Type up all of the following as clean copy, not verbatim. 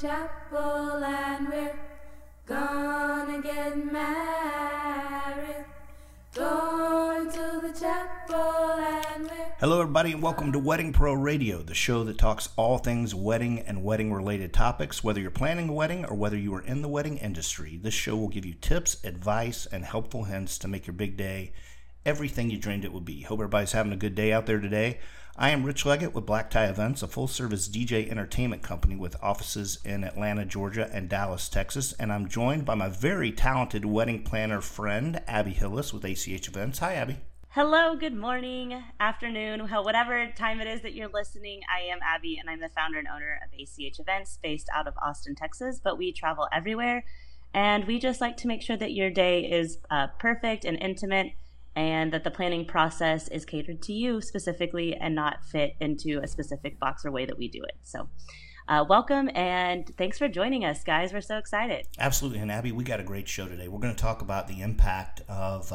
chapel and we're gonna get married. Going to the chapel and we're... Hello everybody and welcome to Wedding Pro Radio, the show that talks all things wedding and wedding related topics. Whether you're planning a wedding or whether you are in the wedding industry, this show will give you tips, advice, and helpful hints to make your big day everything you dreamed it would be. Hope everybody's having a good day out there today. I am Rich Leggett with Black Tie Events, a full-service DJ entertainment company with offices in Atlanta, Georgia, and Dallas, Texas. And I'm joined by my very talented wedding planner friend, Abby Hillis with ACH Events. Hi, Abby. Hello, good morning, afternoon, whatever time it is that you're listening. I am Abby, and I'm the founder and owner of ACH Events, based out of Austin, Texas, but we travel everywhere. And we just like to make sure that your day is perfect and intimate, and that the planning process is catered to you specifically and not fit into a specific box or way that we do it. So welcome and thanks for joining us, guys. We're so excited. Absolutely. And Abby, we got a great show today. We're going to talk about the impact of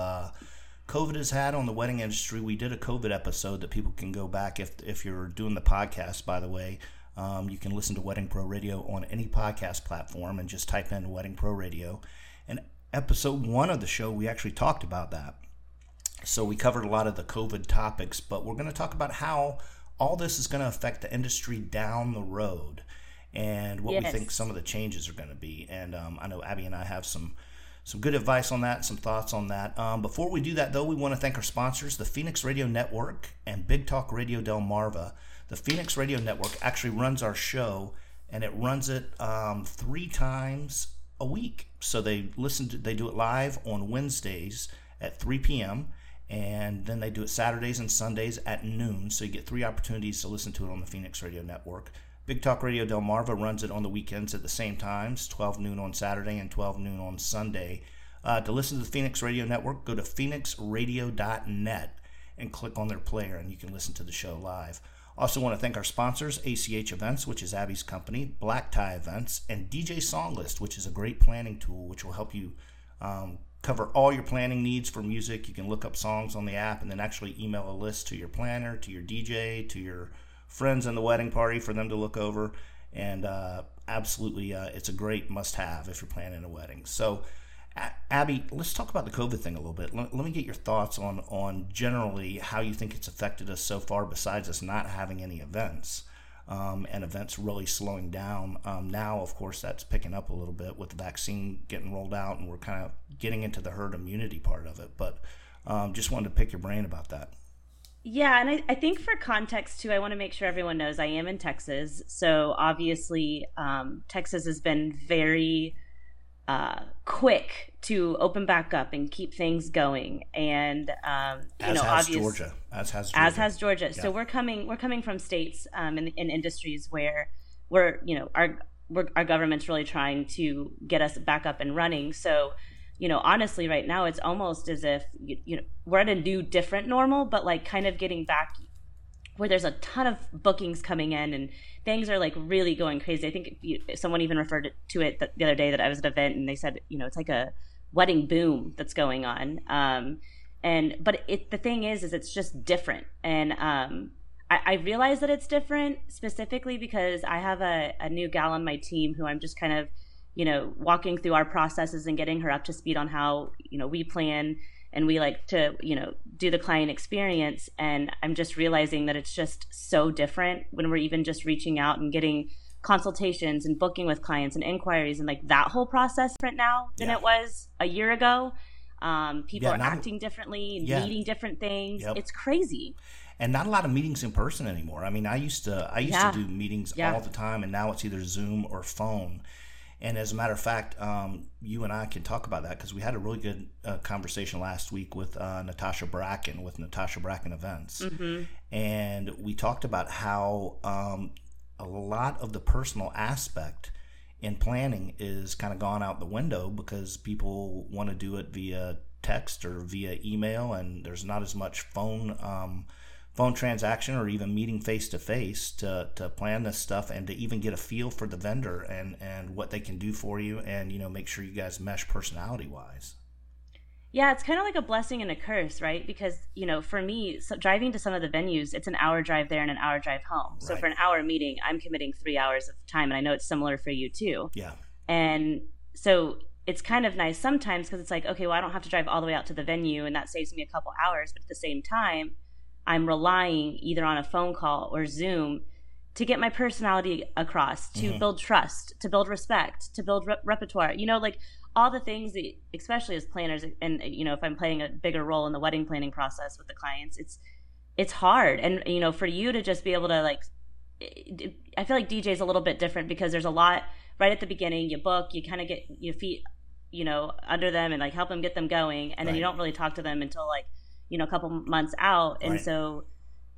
COVID has had on the wedding industry. We did a COVID episode that people can go back, if you're doing the podcast, by the way. You can listen to Wedding Pro Radio on any podcast platform and just type in Wedding Pro Radio. And episode 1 of the show, we actually talked about that. So we covered a lot of the COVID topics, but we're going to talk about how all this is going to affect the industry down the road and what we think some of the changes are going to be. And I know Abby and I have some good advice on that, some thoughts on that. Before we do that, though, we want to thank our sponsors, the Phoenix Radio Network and Big Talk Radio Del Marva. The Phoenix Radio Network actually runs our show, and it runs it 3 times a week. So they do it live on Wednesdays at 3 p.m., and then they do it Saturdays and Sundays at noon, so you get 3 opportunities to listen to it on the Phoenix Radio Network. Big Talk Radio Del Marva runs it on the weekends at the same times, 12 noon on Saturday and 12 noon on Sunday. To listen to the Phoenix Radio Network, go to phoenixradio.net and click on their player, and you can listen to the show live. Also want to thank our sponsors, ACH Events, which is Abby's company, Black Tie Events, and DJ Songlist, which is a great planning tool which will help you cover all your planning needs for music. You can look up songs on the app and then actually email a list to your planner, to your DJ, to your friends in the wedding party for them to look over. And absolutely, it's a great must-have if you're planning a wedding. So, Abby, let's talk about the COVID thing a little bit. Let me get your thoughts on generally how you think it's affected us so far, besides us not having any events and events really slowing down. Now, of course, that's picking up a little bit with the vaccine getting rolled out, and we're kind of getting into the herd immunity part of it. But just wanted to pick your brain about that. Yeah, and I think for context, too, I want to make sure everyone knows I am in Texas. So obviously, Texas has been very quick to open back up and keep things going, and as has Georgia. Yeah. So we're coming from states in industries where our government's really trying to get us back up and running. So honestly, right now it's almost as if we're at a new different normal, but like kind of getting back where there's a ton of bookings coming in and things are like really going crazy. I think someone even referred to it the other day that I was at an event and they said, it's like a wedding boom that's going on. But the thing is it's just different. And I realize that it's different specifically because I have a new gal on my team who I'm just kind of, walking through our processes and getting her up to speed on how, we plan and we like to, do the client experience. And I'm just realizing that it's just so different when we're even just reaching out and getting consultations and booking with clients and inquiries and like that whole process right now than it was a year ago. People are acting differently and needing different things. Yep. It's crazy. And not a lot of meetings in person anymore. I mean, I used to do meetings all the time, and now it's either Zoom or phone. And as a matter of fact, you and I can talk about that because we had a really good conversation last week with Natasha Bracken Events. Mm-hmm. And we talked about how a lot of the personal aspect in planning is kind of gone out the window because people want to do it via text or via email, and there's not as much phone transaction or even meeting face-to-face to plan this stuff and to even get a feel for the vendor and what they can do for you and, make sure you guys mesh personality-wise. Yeah, it's kind of like a blessing and a curse, right? Because, you know, for me, so driving to some of the venues, it's an hour drive there and an hour drive home. So for an hour meeting, I'm committing 3 hours of time. And I know it's similar for you too. Yeah. And so it's kind of nice sometimes because it's like, okay, well, I don't have to drive all the way out to the venue and that saves me a couple hours. But at the same time, I'm relying either on a phone call or Zoom to get my personality across, to build trust, to build respect, to build repertoire, you know, like all the things that, especially as planners, and, you know, if I'm playing a bigger role in the wedding planning process with the clients, it's hard. And, you know, for you to just be able to, like, I feel like DJ is a little bit different because there's a lot right at the beginning. You book, you kind of get your feet, you know, under them and like help them get them going. And then you don't really talk to them until like, you know, a couple months out. And so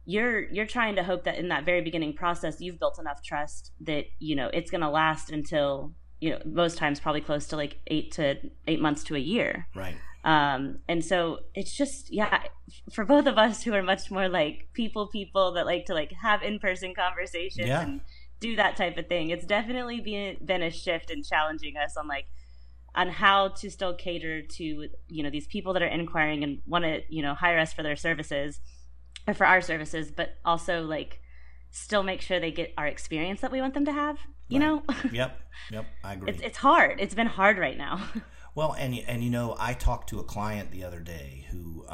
you're trying to hope that in that very beginning process, you've built enough trust that, you know, it's going to last until, you know, most times probably close to like 8 months to a year. Right. And so it's just, yeah, for both of us who are much more like people that like to like have in-person conversations and do that type of thing. It's definitely been a shift in challenging us on like, on how to still cater to, you know, these people that are inquiring and want to, you know, hire us for their services or for our services, but also like still make sure they get our experience that we want them to have. You know? Yep. I agree. It's hard. It's been hard right now. Well, and you know, I talked to a client the other day who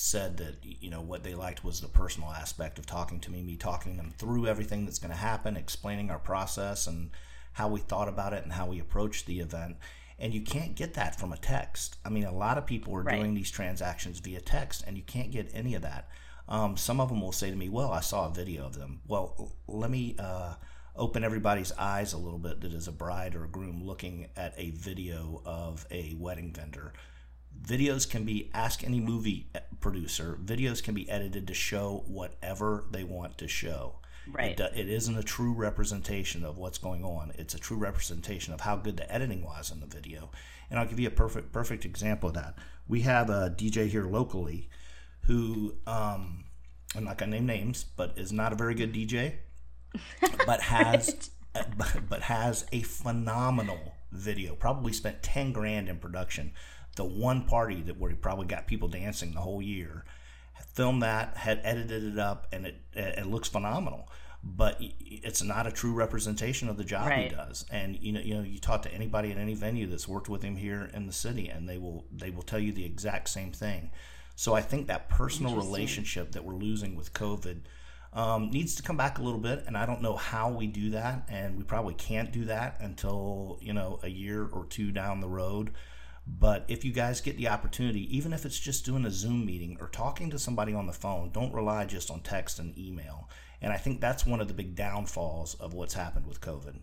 said that, you know, what they liked was the personal aspect of talking to me talking them through everything that's going to happen, explaining our process and how we thought about it and how we approached the event. And you can't get that from a text. I mean, a lot of people are doing these transactions via text, and you can't get any of that. Some of them will say to me, well, I saw a video of them. Well, let me... open everybody's eyes a little bit that is a bride or a groom looking at a video of a wedding vendor. Videos can be, ask any movie producer, videos can be edited to show whatever they want to show. Right. It isn't a true representation of what's going on. It's a true representation of how good the editing was in the video. And I'll give you a perfect example of that. We have a DJ here locally who, I'm not going to name names, but is not a very good DJ. But has a phenomenal video. Probably spent $10,000 in production. The one party that where he probably got people dancing the whole year, filmed that, had edited it up, and it looks phenomenal. But it's not a true representation of the job he does. And you know, you talk to anybody at any venue that's worked with him here in the city, and they will tell you the exact same thing. So I think that personal relationship that we're losing with COVID. Needs to come back a little bit, and I don't know how we do that, and we probably can't do that until, you know, a year or two down the road. But if you guys get the opportunity, even if it's just doing a Zoom meeting or talking to somebody on the phone, don't rely just on text and email. And I think that's one of the big downfalls of what's happened with COVID.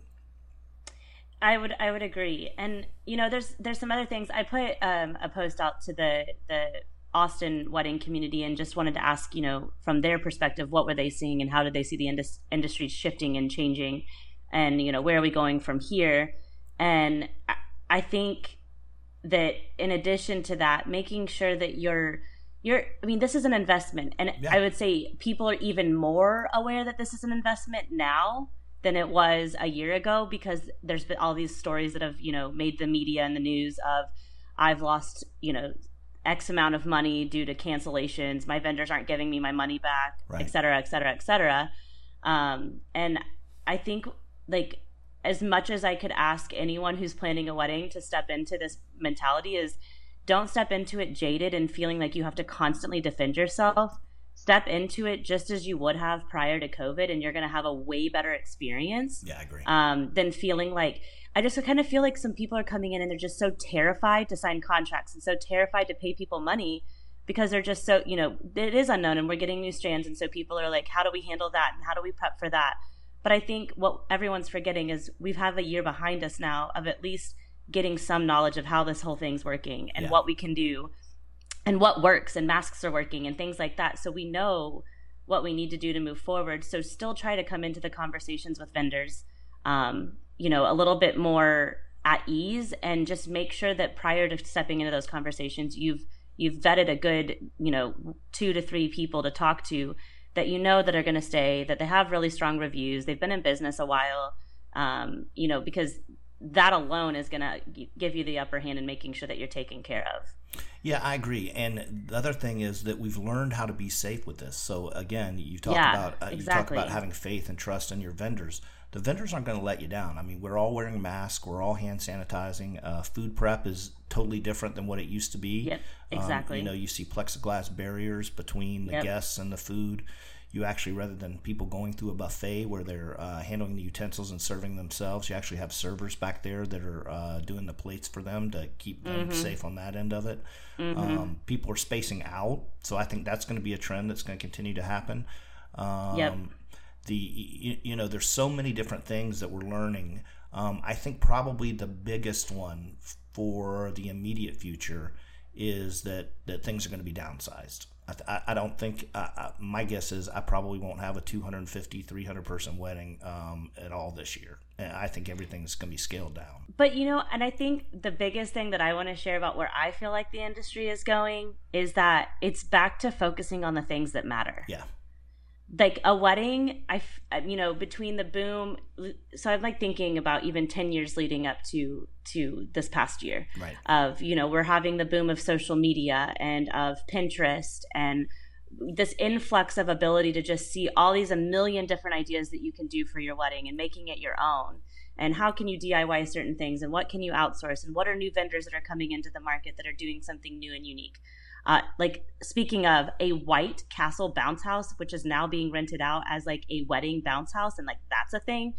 I would agree. And, you know, there's some other things. I put a post out to the Austin wedding community and just wanted to ask, you know, from their perspective, what were they seeing and how did they see the industry shifting and changing, and, you know, where are we going from here? And I think that in addition to that, making sure that you're I mean, this is an investment, and I would say people are even more aware that this is an investment now than it was a year ago, because there's been all these stories that have, you know, made the media and the news of, I've lost, you know, X amount of money due to cancellations. My vendors aren't giving me my money back, et cetera, et cetera, et cetera. And I think, like, as much as I could ask anyone who's planning a wedding to step into this mentality is, don't step into it jaded and feeling like you have to constantly defend yourself. Step into it just as you would have prior to COVID, and you're going to have a way better experience. Yeah, I agree. Than feeling like, I just kind of feel like some people are coming in and they're just so terrified to sign contracts and so terrified to pay people money because they're just so, you know, it is unknown and we're getting new strands. And so people are like, how do we handle that? And how do we prep for that? But I think what everyone's forgetting is we have a year behind us now of at least getting some knowledge of how this whole thing's working and what we can do and what works, and masks are working and things like that. So we know what we need to do to move forward. So still try to come into the conversations with vendors, you know, a little bit more at ease, and just make sure that prior to stepping into those conversations, you've vetted a good, you know, 2 to 3 people to talk to that, you know, that are going to stay, that they have really strong reviews. They've been in business a while, you know, because that alone is going to give you the upper hand in making sure that you're taken care of. Yeah, I agree. And the other thing is that we've learned how to be safe with this. So again, you talk about having faith and trust in your vendors. The vendors aren't going to let you down. I mean, we're all wearing masks. We're all hand sanitizing. Food prep is totally different than what it used to be. Yep, exactly. You see plexiglass barriers between the guests and the food. You actually, rather than people going through a buffet where they're handling the utensils and serving themselves, you actually have servers back there that are doing the plates for them to keep them safe on that end of it. Mm-hmm. People are spacing out, so I think that's going to be a trend that's going to continue to happen. There's so many different things that we're learning. I think probably the biggest one for the immediate future is that things are going to be downsized. I don't think, my guess is I probably won't have a 250, 300 person wedding at all this year. And I think everything's going to be scaled down. But, and I think the biggest thing that I want to share about where I feel like the industry is going is that it's back to focusing on the things that matter. Yeah. Like a wedding, between the boom. So I'm like thinking about even 10 years leading up to this past year, right? Of, we're having the boom of social media and of Pinterest and this influx of ability to just see all these, a million different ideas that you can do for your wedding and making it your own. And how can you DIY certain things, and what can you outsource, and what are new vendors that are coming into the market that are doing something new and unique? Speaking of a White Castle bounce house, which is now being rented out as like a wedding bounce house, and like that's a thing,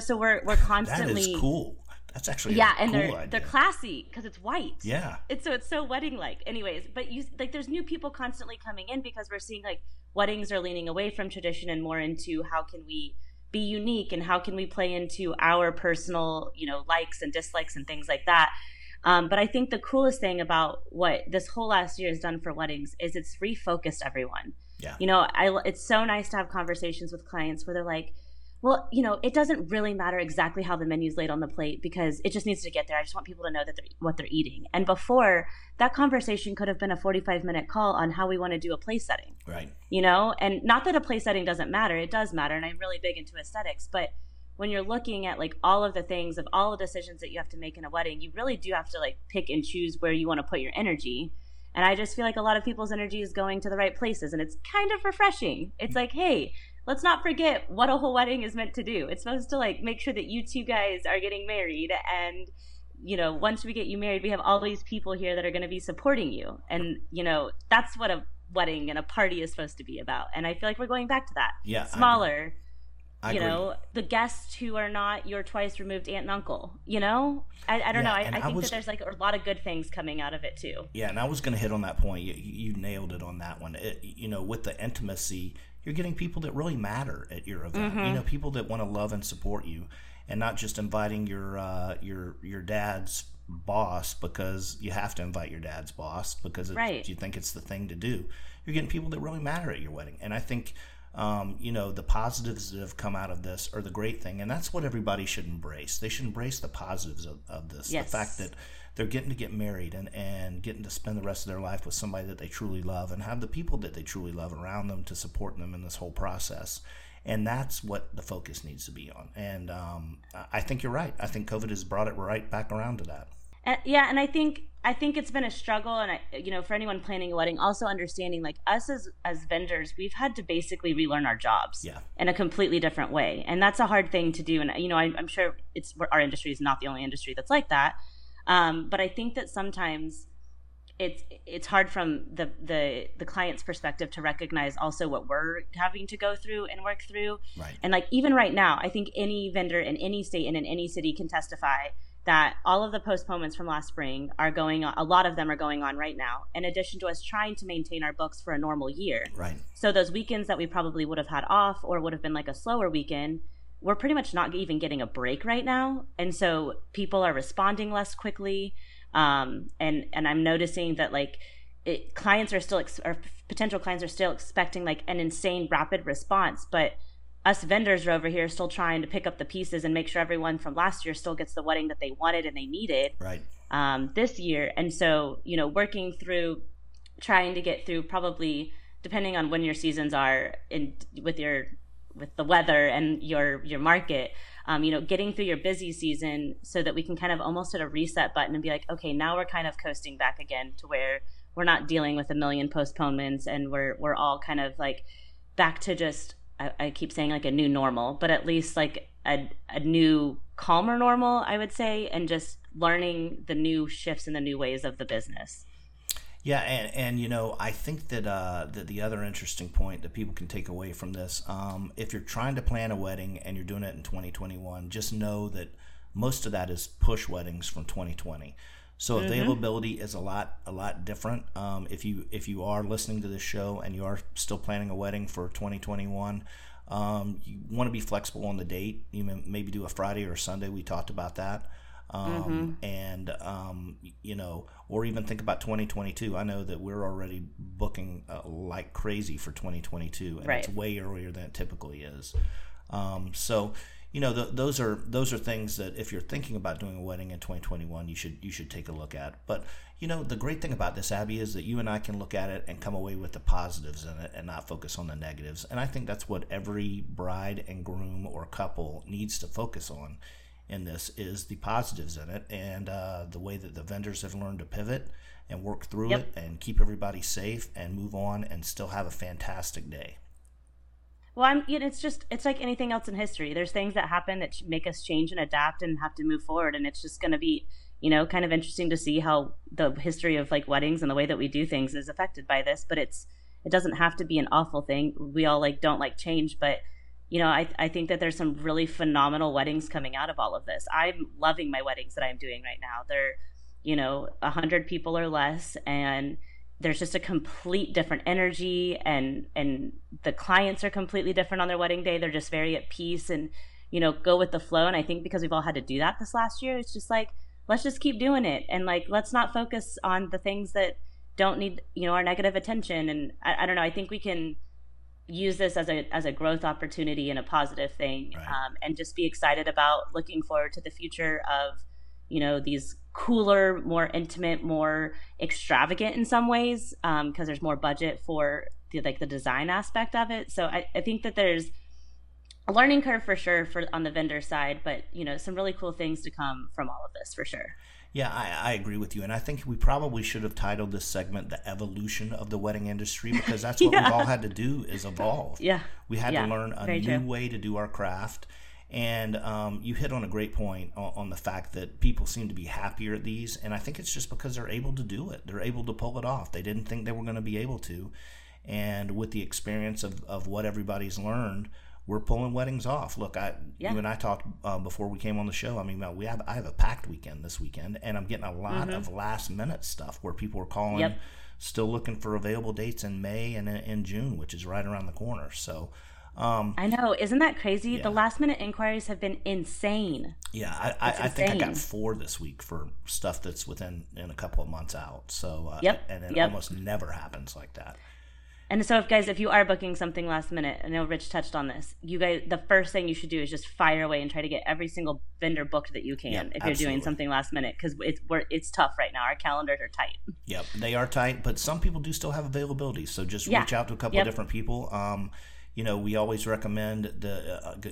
So we're constantly that is cool. That's actually they're classy because it's white. Yeah, it's so wedding like. Anyways, but there's new people constantly coming in because we're seeing like weddings are leaning away from tradition and more into how can we be unique and how can we play into our personal likes and dislikes and things like that. But I think the coolest thing about what this whole last year has done for weddings is it's refocused everyone. Yeah. It's so nice to have conversations with clients where they're like, well, it doesn't really matter exactly how the menu's laid on the plate because it just needs to get there. I just want people to know that what they're eating. And before, that conversation could have been a 45-minute call on how we want to do a place setting. Right. And not that a place setting doesn't matter. It does matter. And I'm really big into aesthetics, but when you're looking at like all of the things of all the decisions that you have to make in a wedding, you really do have to like pick and choose where you want to put your energy. And I just feel like a lot of people's energy is going to the right places, and it's kind of refreshing. It's like, hey, let's not forget what a whole wedding is meant to do. It's supposed to like make sure that you two guys are getting married, and once we get you married, we have all these people here that are going to be supporting you. And that's what a wedding and a party is supposed to be about. And I feel like we're going back to that. Yeah, smaller. The guests who are not your twice removed aunt and uncle, I don't know. I think there's like a lot of good things coming out of it too. Yeah. And I was going to hit on that point. You nailed it on that one. With the intimacy, you're getting people that really matter at your event, people that want to love and support you, and not just inviting your dad's boss because you have to invite your dad's boss because you think it's the thing to do. You're getting people that really matter at your wedding. And I think, the positives that have come out of this are the great thing, and that's what everybody should embrace. They should embrace the positives of this. Yes. The fact that they're getting to get married and getting to spend the rest of their life with somebody that they truly love and have the people that they truly love around them to support them in this whole process. And that's what the focus needs to be on. And I think you're right. I think COVID has brought it right back around to that. Yeah, and I think it's been a struggle, and for anyone planning a wedding, also understanding like us as vendors, we've had to basically relearn our jobs in a completely different way, and that's a hard thing to do. And I'm sure our industry is not the only industry that's like that, but I think that sometimes it's hard from the client's perspective to recognize also what we're having to go through and work through. Right. And like even right now, I think any vendor in any state and in any city can testify that all of the postponements from last spring are going on, a lot of them are going on right now, in addition to us trying to maintain our books for a normal year. Right. So those weekends that we probably would have had off or would have been like a slower weekend, we're pretty much not even getting a break right now. And so people are responding less quickly. And I'm noticing that like clients are still, or potential clients are still expecting like an insane rapid response, but us vendors are over here still trying to pick up the pieces and make sure everyone from last year still gets the wedding that they wanted and they needed this year. And so, working through trying to get through probably depending on when your seasons are with the weather and your market, getting through your busy season so that we can kind of almost hit a reset button and be like, okay, now we're kind of coasting back again to where we're not dealing with a million postponements, and we're all kind of like back to just, I keep saying like a new normal, but at least like a new calmer normal, I would say, and just learning the new shifts and the new ways of the business. Yeah, and I think that the other interesting point that people can take away from this, if you're trying to plan a wedding and you're doing it in 2021, just know that most of that is push weddings from 2020. So availability is a lot different. If you are listening to this show and you are still planning a wedding for 2021, you want to be flexible on the date. You maybe do a Friday or a Sunday. We talked about that. Or even think about 2022. I know that we're already booking like crazy for 2022, and it's way earlier than it typically is. Those are things that if you're thinking about doing a wedding in 2021, you should take a look at. But the great thing about this, Abby, is that you and I can look at it and come away with the positives in it and not focus on the negatives. And I think that's what every bride and groom or couple needs to focus on. In this is the positives in it, and the way that the vendors have learned to pivot and work through it and keep everybody safe and move on and still have a fantastic day. Well, it's like anything else in history. There's things that happen that make us change and adapt and have to move forward, and it's just going to be kind of interesting to see how the history of like weddings and the way that we do things is affected by this. But it doesn't have to be an awful thing. We all don't like change, but I think that there's some really phenomenal weddings coming out of all of this. I'm loving my weddings that I'm doing right now. They're, 100 people or less, and there's just a complete different energy, and the clients are completely different on their wedding day. They're just very at peace and, go with the flow. And I think because we've all had to do that this last year, it's just like, let's just keep doing it. And let's not focus on the things that don't need, our negative attention. And I don't know, I think we can use this as a growth opportunity and a positive thing, and just be excited about looking forward to the future of, these cooler, more intimate, more extravagant in some ways, because there's more budget for the design aspect of it. So I think that there's a learning curve for sure on the vendor side, but some really cool things to come from all of this for sure. Yeah, I agree with you. And I think we probably should have titled this segment The Evolution of the Wedding Industry, because that's what we've all had to do is evolve. Yeah. We had to learn a new way to do our craft. And you hit on a great point on the fact that people seem to be happier at these. And I think it's just because they're able to do it. They're able to pull it off. They didn't think they were going to be able to. And with the experience of what everybody's learned, we're pulling weddings off. Look, you and I talked before we came on the show. I mean, I have a packed weekend this weekend, and I'm getting a lot of last-minute stuff where people are calling, still looking for available dates in May and in June, which is right around the corner. So, I know, isn't that crazy? Yeah. The last-minute inquiries have been insane. Yeah, I think I got 4 this week for stuff that's in a couple of months out. So, and it almost never happens like that. And so if you are booking something last minute, I know Rich touched on this, you guys, the first thing you should do is just fire away and try to get every single vendor booked that you can you're doing something last minute, because it's tough right now. Our calendars are tight. Yep, they are tight, but some people do still have availability. So just reach out to a couple of different people. We always recommend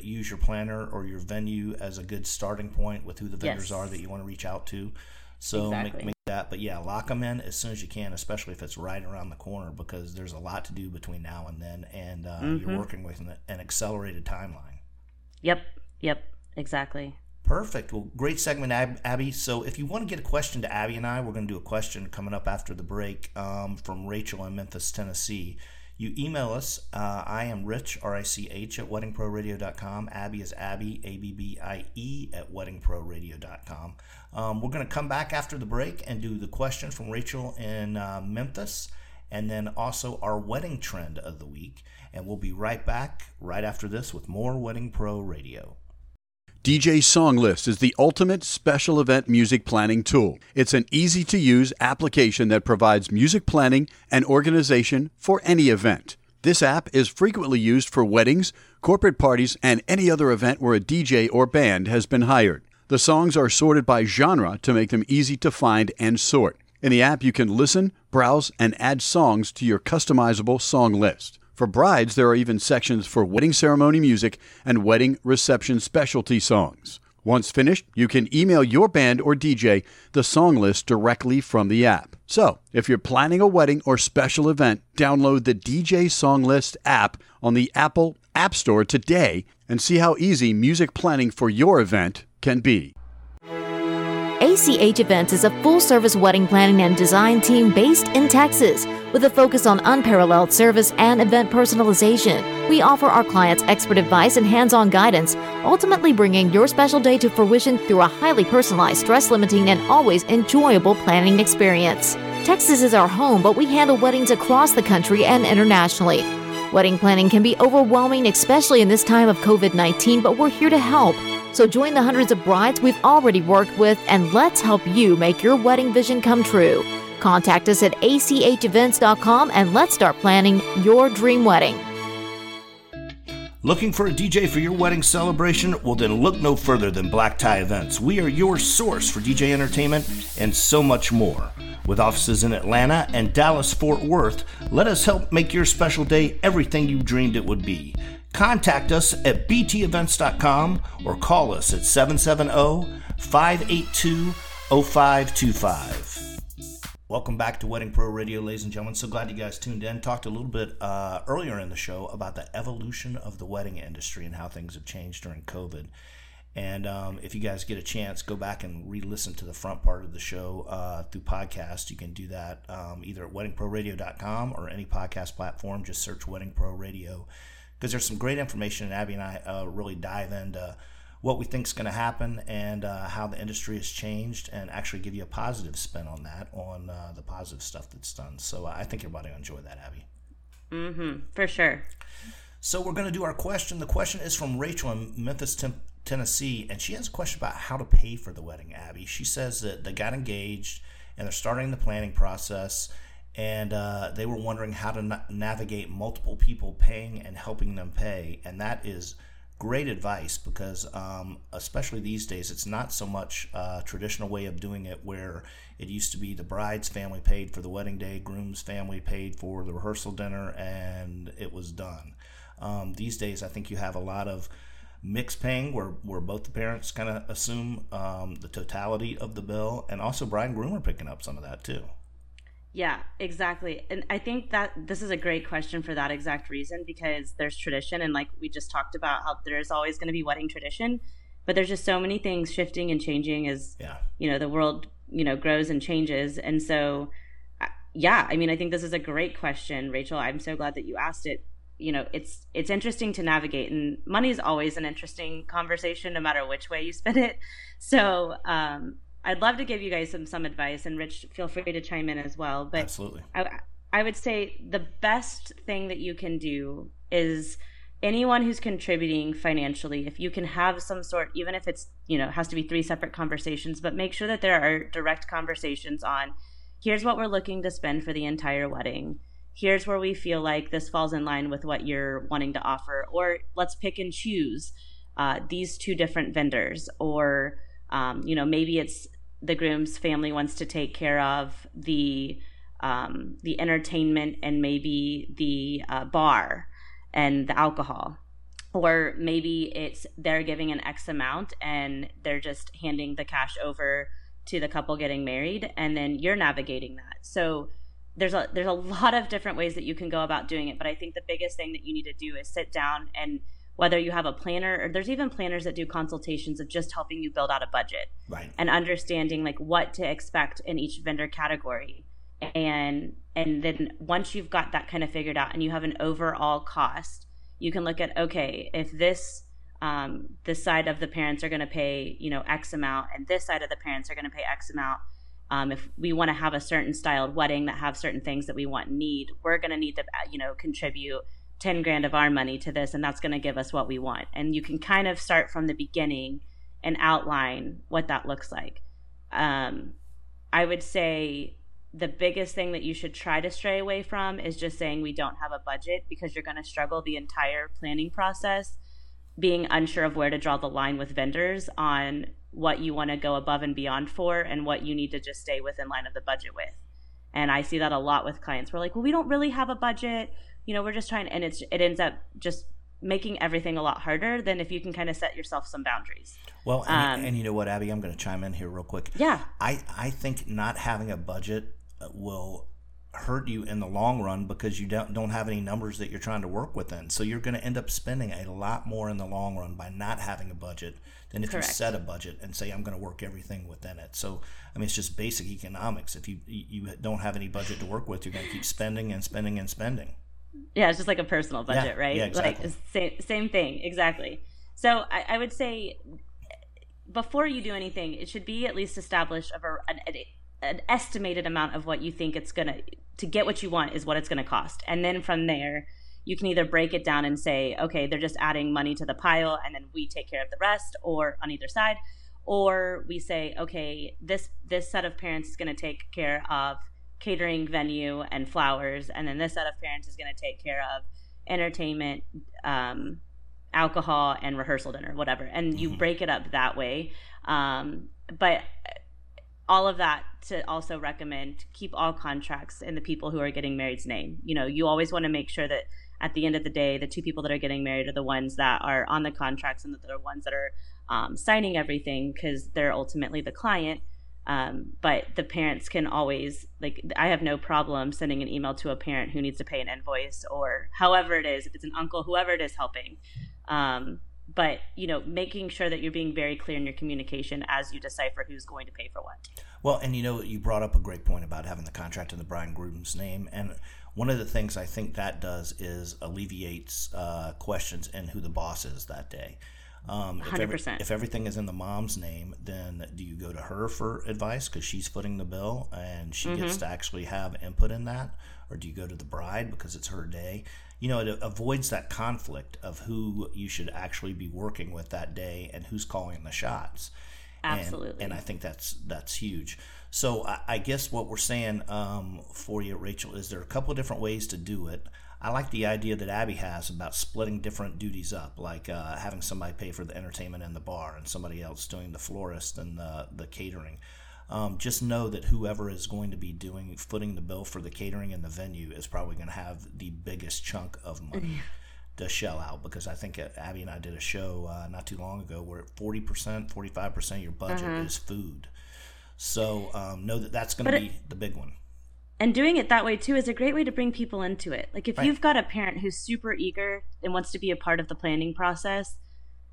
use your planner or your venue as a good starting point with who the vendors are that you want to reach out to. So make that, but lock them in as soon as you can, especially if it's right around the corner, because there's a lot to do between now and then, and you're working with an accelerated timeline. Yep, exactly. Perfect. Well, great segment, Abby. So if you want to get a question to Abby and I, we're going to do a question coming up after the break from Rachel in Memphis, Tennessee. You email us. I am Rich, R-I-C-H, at weddingproradio.com. Abby is Abby, A-B-B-I-E, at weddingproradio.com. We're going to come back after the break and do the question from Rachel in Memphis, and then also our wedding trend of the week. And we'll be right back right after this with more Wedding Pro Radio. DJ Songlist is the ultimate special event music planning tool. It's an easy-to-use application that provides music planning and organization for any event. This app is frequently used for weddings, corporate parties, and any other event where a DJ or band has been hired. The songs are sorted by genre to make them easy to find and sort. In the app, you can listen, browse, and add songs to your customizable song list. For brides, there are even sections for wedding ceremony music and wedding reception specialty songs. Once finished, you can email your band or DJ the song list directly from the app. So, if you're planning a wedding or special event, download the DJ Songlist app on the Apple App Store today and see how easy music planning for your event can be. ACH Events is a full-service wedding planning and design team based in Texas with a focus on unparalleled service and event personalization. We offer our clients expert advice and hands-on guidance, ultimately bringing your special day to fruition through a highly personalized, stress-limiting, and always enjoyable planning experience. Texas is our home, but we handle weddings across the country and internationally. Wedding planning can be overwhelming, especially in this time of COVID-19, but we're here to help. So join the hundreds of brides we've already worked with, and let's help you make your wedding vision come true. Contact us at achevents.com and let's start planning your dream wedding. Looking for a DJ for your wedding celebration? Well, then look no further than Black Tie Events. We are your source for DJ entertainment and so much more. With offices in Atlanta and Dallas-Fort Worth, let us help make your special day everything you dreamed it would be. Contact us at btevents.com or call us at 770-582-0525. Welcome back to Wedding Pro Radio, ladies and gentlemen. So glad you guys tuned in. Talked a little bit earlier in the show about the evolution of the wedding industry and how things have changed during COVID. And if you guys get a chance, go back and re-listen to the front part of the show through podcast. You can do that either at weddingproradio.com or any podcast platform. Just search Wedding Pro Radio, because there's some great information, and Abby and I really dive into what we think is going to happen and how the industry has changed, and actually give you a positive spin on that, on the positive stuff that's done. So I think everybody will enjoy that, Abby. Mm-hmm, for sure. So we're going to do our question. The question is from Rachel in Memphis, Tennessee, and she has a question about how to pay for the wedding, Abby. She says that they got engaged, and they're starting the planning process, and they were wondering how to navigate multiple people paying and helping them pay. And that is great advice, because especially these days, it's not so much a traditional way of doing it, where it used to be the bride's family paid for the wedding day, groom's family paid for the rehearsal dinner, and it was done. These days, I think you have a lot of mixed paying, where both the parents kind of assume the totality of the bill, and also bride and groom are picking up some of that too. Yeah, exactly. And I think that this is a great question for that exact reason, because there's tradition, and like we just talked about, how there's always going to be wedding tradition, but there's just so many things shifting and changing as, you know, the world, you know, grows and changes. And so, yeah, I mean, I think this is a great question, Rachel. I'm so glad that you asked it. You know, it's interesting to navigate, and money is always an interesting conversation, no matter which way you spin it. So, I'd love to give you guys some advice, and Rich, feel free to chime in as well. But absolutely. I would say the best thing that you can do is, anyone who's contributing financially, if you can have some sort, even if it's, you know, has to be three separate conversations, but make sure that there are direct conversations on, here's what we're looking to spend for the entire wedding. Here's where we feel like this falls in line with what you're wanting to offer, or let's pick and choose these two different vendors, or, you know, maybe it's, the groom's family wants to take care of the entertainment and maybe the bar and the alcohol, or maybe it's they're giving an X amount and they're just handing the cash over to the couple getting married, and then you're navigating that. So there's a lot of different ways that you can go about doing it, but I think the biggest thing that you need to do is sit down, and whether you have a planner, or there's even planners that do consultations of just helping you build out a budget, right, and understanding like what to expect in each vendor category. And then once you've got that kind of figured out and you have an overall cost, you can look at, okay, if this, this side of the parents are going to pay, you know, X amount, and this side of the parents are going to pay X amount. If we want to have a certain styled wedding that have certain things that we want and need, we're going to need to, you know, contribute $10,000 of our money to this, and that's going to give us what we want. And you can kind of start from the beginning and outline what that looks like. I would say the biggest thing that you should try to stray away from is just saying we don't have a budget, because you're going to struggle the entire planning process being unsure of where to draw the line with vendors on what you want to go above and beyond for, and what you need to just stay within line of the budget with. And I see that a lot with clients. We're like, well, we don't really have a budget. you know, we're just trying, and it ends up just making everything a lot harder than if you can kind of set yourself some boundaries. Well, and you know what, Abby, I'm going to chime in here real quick. Yeah. I think not having a budget will hurt you in the long run because you don't have any numbers that you're trying to work within. So you're going to end up spending a lot more in the long run by not having a budget than if Correct. You set a budget and say, I'm going to work everything within it. So, I mean, it's just basic economics. If you don't have any budget to work with, you're going to keep spending and spending and spending. Yeah, it's just like a personal budget, right? Yeah, exactly. Like same thing, exactly. So I would say before you do anything, it should be at least established an estimated amount of what you think it's going to get what you want is what it's going to cost. And then from there, you can either break it down and say, okay, they're just adding money to the pile and then we take care of the rest, or on either side, or we say, okay, this set of parents is going to take care of catering, venue, and flowers, and then this set of parents is going to take care of entertainment, alcohol, and rehearsal dinner, whatever. And you break it up that way. But all of that to also recommend, keep all contracts in the people who are getting married's name. You know, you always want to make sure that at the end of the day, the two people that are getting married are the ones that are on the contracts and that they're the ones that are signing everything, because they're ultimately the client. But the parents can always, like, I have no problem sending an email to a parent who needs to pay an invoice, or however it is, if it's an uncle, whoever it is helping. But, you know, making sure that you're being very clear in your communication as you decipher who's going to pay for what. Well, and you know, you brought up a great point about having the contract in the bride and groom's name. And one of the things I think that does is alleviates questions in who the boss is that day. 100%. If everything is in the mom's name, then do you go to her for advice because she's footing the bill and she gets to actually have input in that? Or do you go to the bride because it's her day? You know, it avoids that conflict of who you should actually be working with that day and who's calling the shots. Absolutely. And I think that's huge. So I guess what we're saying for you, Rachel, is there are a couple of different ways to do it. I like the idea that Abby has about splitting different duties up, like having somebody pay for the entertainment and the bar and somebody else doing the florist and the catering. Just know that whoever is going to be footing the bill for the catering and the venue is probably going to have the biggest chunk of money to shell out, because I think Abby and I did a show not too long ago where 40%, 45% of your budget is food. So know that that's going to be the big one. And doing it that way, too, is a great way to bring people into it. Like, if you've got a parent who's super eager and wants to be a part of the planning process,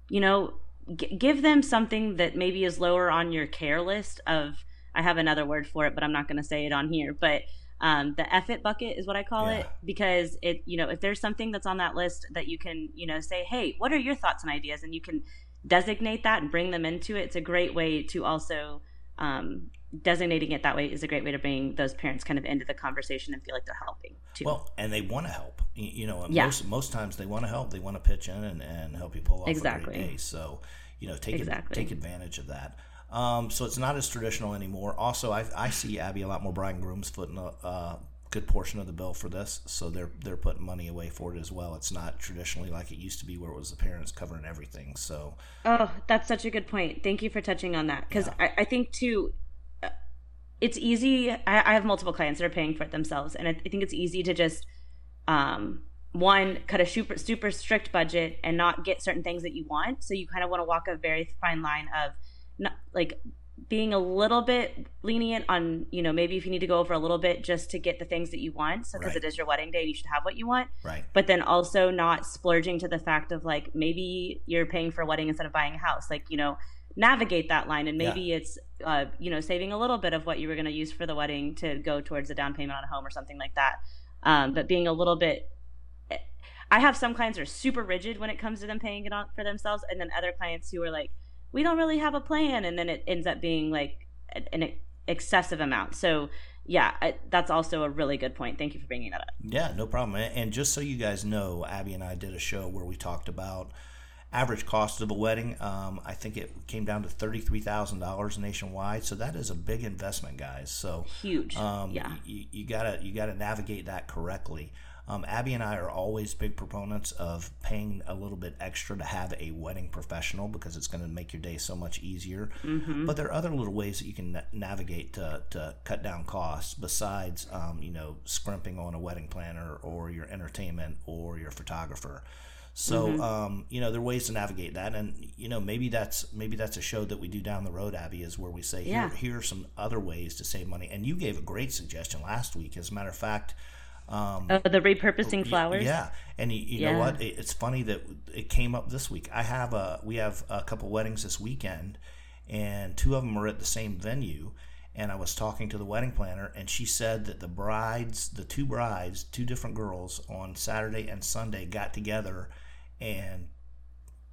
you know, give them something that maybe is lower on your care list of, I have another word for it, but I'm not going to say it on here. But the F it bucket is what I call it, because it, you know, if there's something that's on that list that you can, you know, say, hey, what are your thoughts and ideas? And you can designate that and bring them into it. It's a great way to also designating it that way is a great way to bring those parents kind of into the conversation and feel like they're helping too. Well, and they want to help, you know, and most times they want to help, they want to pitch in and help you pull off a great day. So, you know, take advantage of that. So it's not as traditional anymore. Also, I see Abby a lot more bride and grooms footing a good portion of the bill for this. So they're putting money away for it as well. It's not traditionally like it used to be where it was the parents covering everything. So, oh, that's such a good point. Thank you for touching on that. 'Cause I think too, it's easy. I have multiple clients that are paying for it themselves. And I think it's easy to just, one, cut a super, super strict budget and not get certain things that you want. So you kind of want to walk a very fine line of not, like, being a little bit lenient on, you know, maybe if you need to go over a little bit just to get the things that you want. So because it is your wedding day, you should have what you want. Right. But then also not splurging to the fact of, like, maybe you're paying for a wedding instead of buying a house. Like, you know, navigate that line, and maybe it's you know, saving a little bit of what you were going to use for the wedding to go towards a down payment on a home or something like that. But being a little bit, I have some clients who are super rigid when it comes to them paying it on for themselves, and then other clients who are like, we don't really have a plan, and then it ends up being like an excessive amount. So yeah, that's also a really good point. Thank you for bringing that up. Yeah, no problem. And just so you guys know, Abby and I did a show where we talked about average cost of a wedding. I think it came down to $33,000 nationwide. So that is a big investment, guys. So huge. You gotta navigate that correctly. Abby and I are always big proponents of paying a little bit extra to have a wedding professional because it's going to make your day so much easier. Mm-hmm. But there are other little ways that you can navigate to cut down costs besides, scrimping on a wedding planner or your entertainment or your photographer. So, mm-hmm. There are ways to navigate that. And, maybe that's a show that we do down the road, Abby, is where we say, here are some other ways to save money. And you gave a great suggestion last week. As a matter of fact, the repurposing flowers. Yeah. And you know what? It's funny that it came up this week. We have a couple weddings this weekend, and two of them are at the same venue. And I was talking to the wedding planner, and she said that the two brides, two different girls on Saturday and Sunday got together and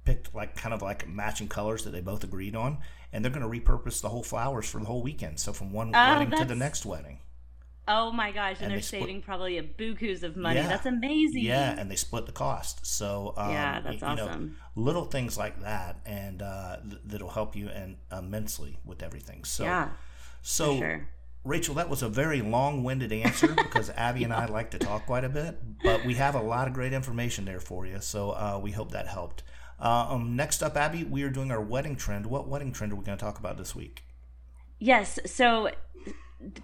picked kind of matching colors that they both agreed on. And they're going to repurpose the whole flowers for the whole weekend. So from one wedding to the next wedding. Oh my gosh. And they're saving probably a bukus of money. Yeah, that's amazing. Yeah. And they split the cost. So, that's awesome. Little things like that. And, that'll help you immensely with everything. So, yeah. So, sure. Rachel, that was a very long-winded answer because Abby and I like to talk quite a bit, but we have a lot of great information there for you, so we hope that helped. Next up, Abby, we are doing our wedding trend. What wedding trend are we going to talk about this week? Yes, so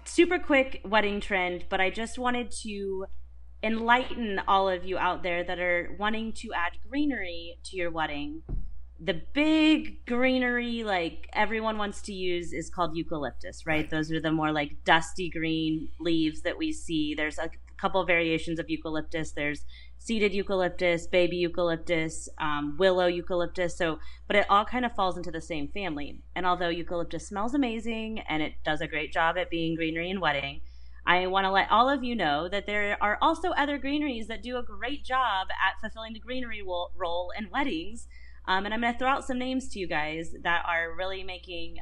super quick wedding trend, but I just wanted to enlighten all of you out there that are wanting to add greenery to your wedding. The big greenery, everyone wants to use, is called eucalyptus, right? Those are the more dusty green leaves that we see. There's a couple variations of eucalyptus. There's seeded eucalyptus, baby eucalyptus, willow eucalyptus. So, but it all kind of falls into the same family. And although eucalyptus smells amazing and it does a great job at being greenery in wedding, I want to let all of you know that there are also other greeneries that do a great job at fulfilling the greenery role in weddings. And I'm going to throw out some names to you guys that are really making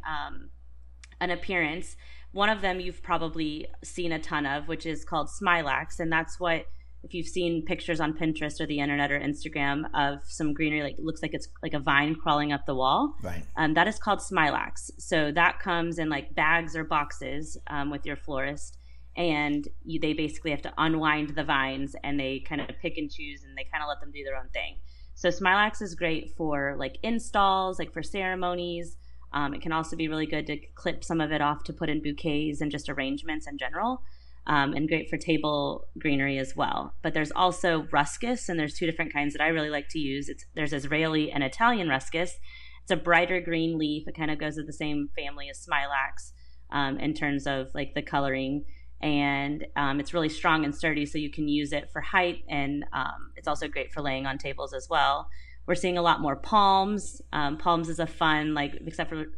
an appearance. One of them you've probably seen a ton of, which is called Smilax. And that's what, if you've seen pictures on Pinterest or the internet or Instagram of some greenery, looks like it's like a vine crawling up the wall. Right. That is called Smilax. So that comes in bags or boxes with your florist. And they basically have to unwind the vines, and they kind of pick and choose, and they kind of let them do their own thing. So Smilax is great for installs, for ceremonies. It can also be really good to clip some of it off to put in bouquets and just arrangements in general, and great for table greenery as well. But there's also ruscus, and there's two different kinds that I really like to use. There's Israeli and Italian ruscus. It's a brighter green leaf. It kind of goes with the same family as Smilax in terms of the coloring. And it's really strong and sturdy, so you can use it for height, and it's also great for laying on tables as well. We're seeing a lot more palms. Palms is a fun,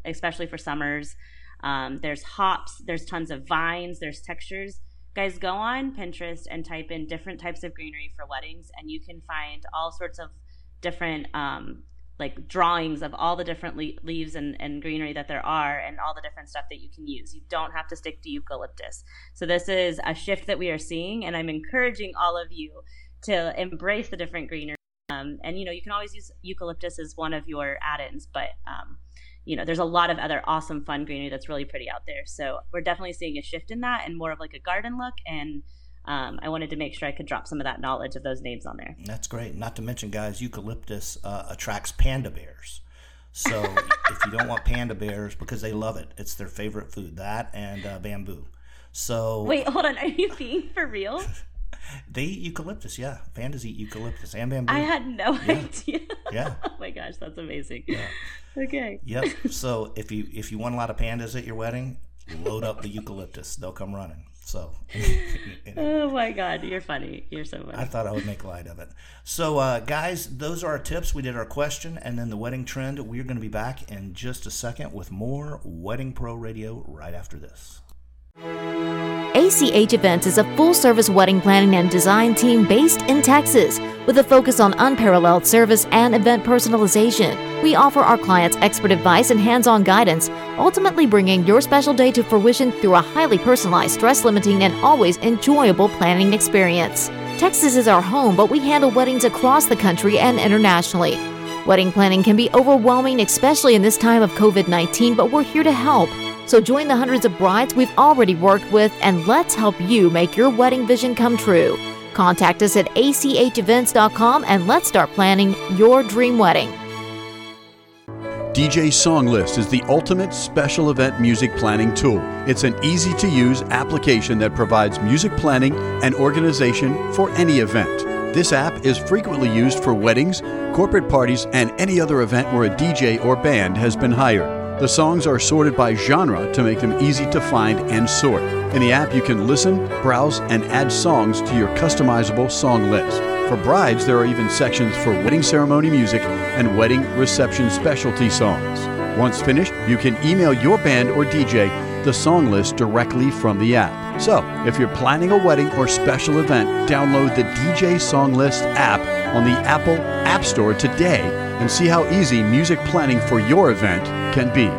especially for summers. There's hops. There's tons of vines. There's textures. Guys, go on Pinterest and type in different types of greenery for weddings, and you can find all sorts of different drawings of all the different leaves and greenery that there are, and all the different stuff that you can use. You don't have to stick to eucalyptus. So this is a shift that we are seeing, and I'm encouraging all of you to embrace the different greenery. You can always use eucalyptus as one of your add-ins, but there's a lot of other awesome, fun greenery that's really pretty out there. So we're definitely seeing a shift in that, and more of a garden look. And I wanted to make sure I could drop some of that knowledge of those names on there. That's great. Not to mention, guys, eucalyptus attracts panda bears. So if you don't want panda bears, because they love it, it's their favorite food, that and bamboo. So wait, hold on. Are you being for real? They eat eucalyptus, yeah. Pandas eat eucalyptus and bamboo. I had no idea. Yeah. Oh my gosh, that's amazing. Yeah. Okay. Yep. So if you want a lot of pandas at your wedding, load up the eucalyptus. They'll come running. So, Oh my God, you're funny. You're so funny. I thought I would make light of it. So, guys, those are our tips. We did our question and then the wedding trend. We're going to be back in just a second with more Wedding Pro Radio right after this. ACH Events is a full-service wedding planning and design team based in Texas with a focus on unparalleled service and event personalization. We offer our clients expert advice and hands-on guidance, ultimately bringing your special day to fruition through a highly personalized, stress-limiting, and always enjoyable planning experience. Texas is our home, but we handle weddings across the country and internationally. Wedding planning can be overwhelming, especially in this time of COVID-19, but we're here to help. So join the hundreds of brides we've already worked with, and let's help you make your wedding vision come true. Contact us at achevents.com and let's start planning your dream wedding. DJ Songlist is the ultimate special event music planning tool. It's an easy-to-use application that provides music planning and organization for any event. This app is frequently used for weddings, corporate parties, and any other event where a DJ or band has been hired. The songs are sorted by genre to make them easy to find and sort. In the app, you can listen, browse, and add songs to your customizable song list. For brides, there are even sections for wedding ceremony music and wedding reception specialty songs. Once finished, you can email your band or DJ the song list directly from the app. So, if you're planning a wedding or special event, download the DJ Songlist app on the Apple App Store today and see how easy music planning for your event can be.